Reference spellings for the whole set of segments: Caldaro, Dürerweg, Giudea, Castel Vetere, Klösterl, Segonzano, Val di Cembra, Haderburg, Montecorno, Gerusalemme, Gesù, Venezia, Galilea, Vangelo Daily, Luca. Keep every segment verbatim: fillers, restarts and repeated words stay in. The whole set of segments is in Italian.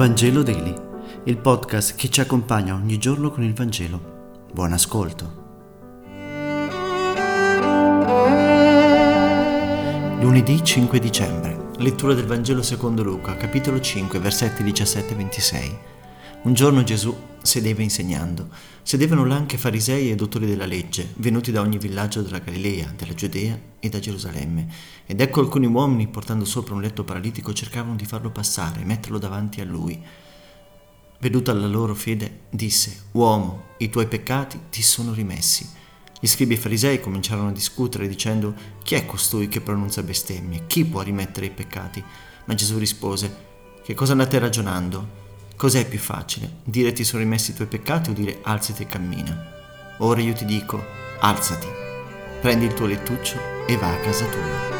Vangelo Daily, il podcast che ci accompagna ogni giorno con il Vangelo. Buon ascolto. Lunedì cinque dicembre, lettura del Vangelo secondo Luca, capitolo cinque, versetti diciassette a ventisei. Un giorno Gesù sedeva insegnando. Sedevano là anche farisei e dottori della legge, venuti da ogni villaggio della Galilea, della Giudea e da Gerusalemme. Ed ecco alcuni uomini, portando sopra un letto paralitico, cercavano di farlo passare e metterlo davanti a lui. Veduta la loro fede, disse: «Uomo, i tuoi peccati ti sono rimessi». Gli scribi e i farisei cominciarono a discutere, dicendo: «Chi è costui che pronuncia bestemmie? Chi può rimettere i peccati?» Ma Gesù rispose: «Che cosa andate ragionando? Cos'è più facile, dire ti sono rimessi i tuoi peccati o dire alzati e cammina? Ora io ti dico, alzati, prendi il tuo lettuccio e va a casa tua».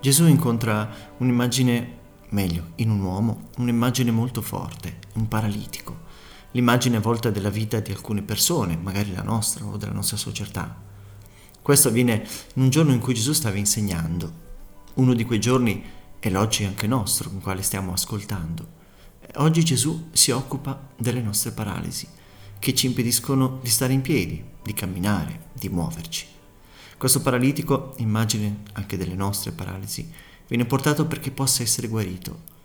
Gesù incontra un'immagine, meglio, in un uomo, un'immagine molto forte, un paralitico. L'immagine a volte della vita di alcune persone, magari la nostra o della nostra società. Questo avviene in un giorno in cui Gesù stava insegnando. Uno di quei giorni è l'oggi anche nostro, con quale stiamo ascoltando. Oggi Gesù si occupa delle nostre paralisi, che ci impediscono di stare in piedi, di camminare, di muoverci. Questo paralitico, immagine anche delle nostre paralisi, viene portato perché possa essere guarito.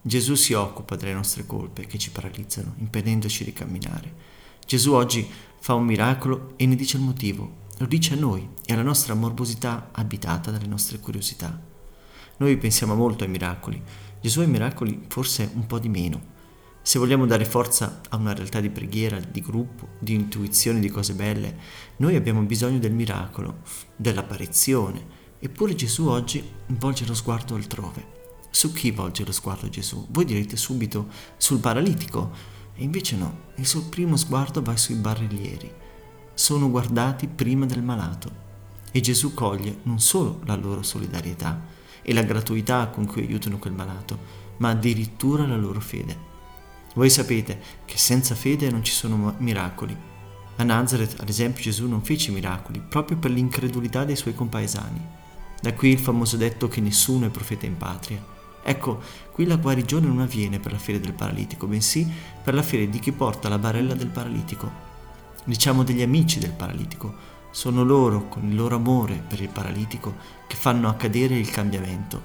Gesù si occupa delle nostre colpe che ci paralizzano, impedendoci di camminare. Gesù oggi fa un miracolo e ne dice il motivo. Lo dice a noi e alla nostra morbosità abitata dalle nostre curiosità. Noi pensiamo molto ai miracoli. Gesù ai miracoli forse un po' di meno. Se vogliamo dare forza a una realtà di preghiera, di gruppo, di intuizione, di cose belle, noi abbiamo bisogno del miracolo, dell'apparizione. Eppure Gesù oggi volge lo sguardo altrove. Su chi volge lo sguardo Gesù? Voi direte subito sul paralitico, e invece no, il suo primo sguardo va sui barellieri. Sono guardati prima del malato e Gesù coglie non solo la loro solidarietà e la gratuità con cui aiutano quel malato, ma addirittura la loro fede. Voi sapete che senza fede non ci sono miracoli. A Nazareth, ad esempio, Gesù non fece miracoli proprio per l'incredulità dei suoi compaesani. Da qui il famoso detto che nessuno è profeta in patria. Ecco, qui la guarigione non avviene per la fede del paralitico, bensì per la fede di chi porta la barella del paralitico. Diciamo degli amici del paralitico. Sono loro, con il loro amore per il paralitico, che fanno accadere il cambiamento.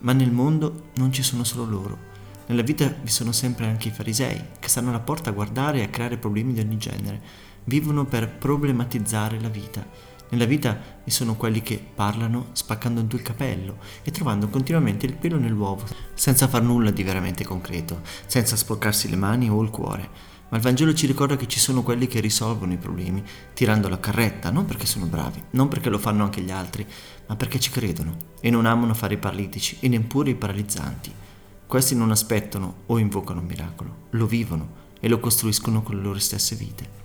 Ma nel mondo non ci sono solo loro. Nella vita vi sono sempre anche i farisei, che stanno alla porta a guardare e a creare problemi di ogni genere. Vivono per problematizzare la vita. Nella vita vi sono quelli che parlano spaccando in due il capello e trovando continuamente il pelo nell'uovo, senza far nulla di veramente concreto, senza sporcarsi le mani o il cuore. Ma il Vangelo ci ricorda che ci sono quelli che risolvono i problemi tirando la carretta, non perché sono bravi, non perché lo fanno anche gli altri, ma perché ci credono e non amano fare i paralitici e neppure i paralizzanti. Questi non aspettano o invocano un miracolo, lo vivono e lo costruiscono con le loro stesse vite.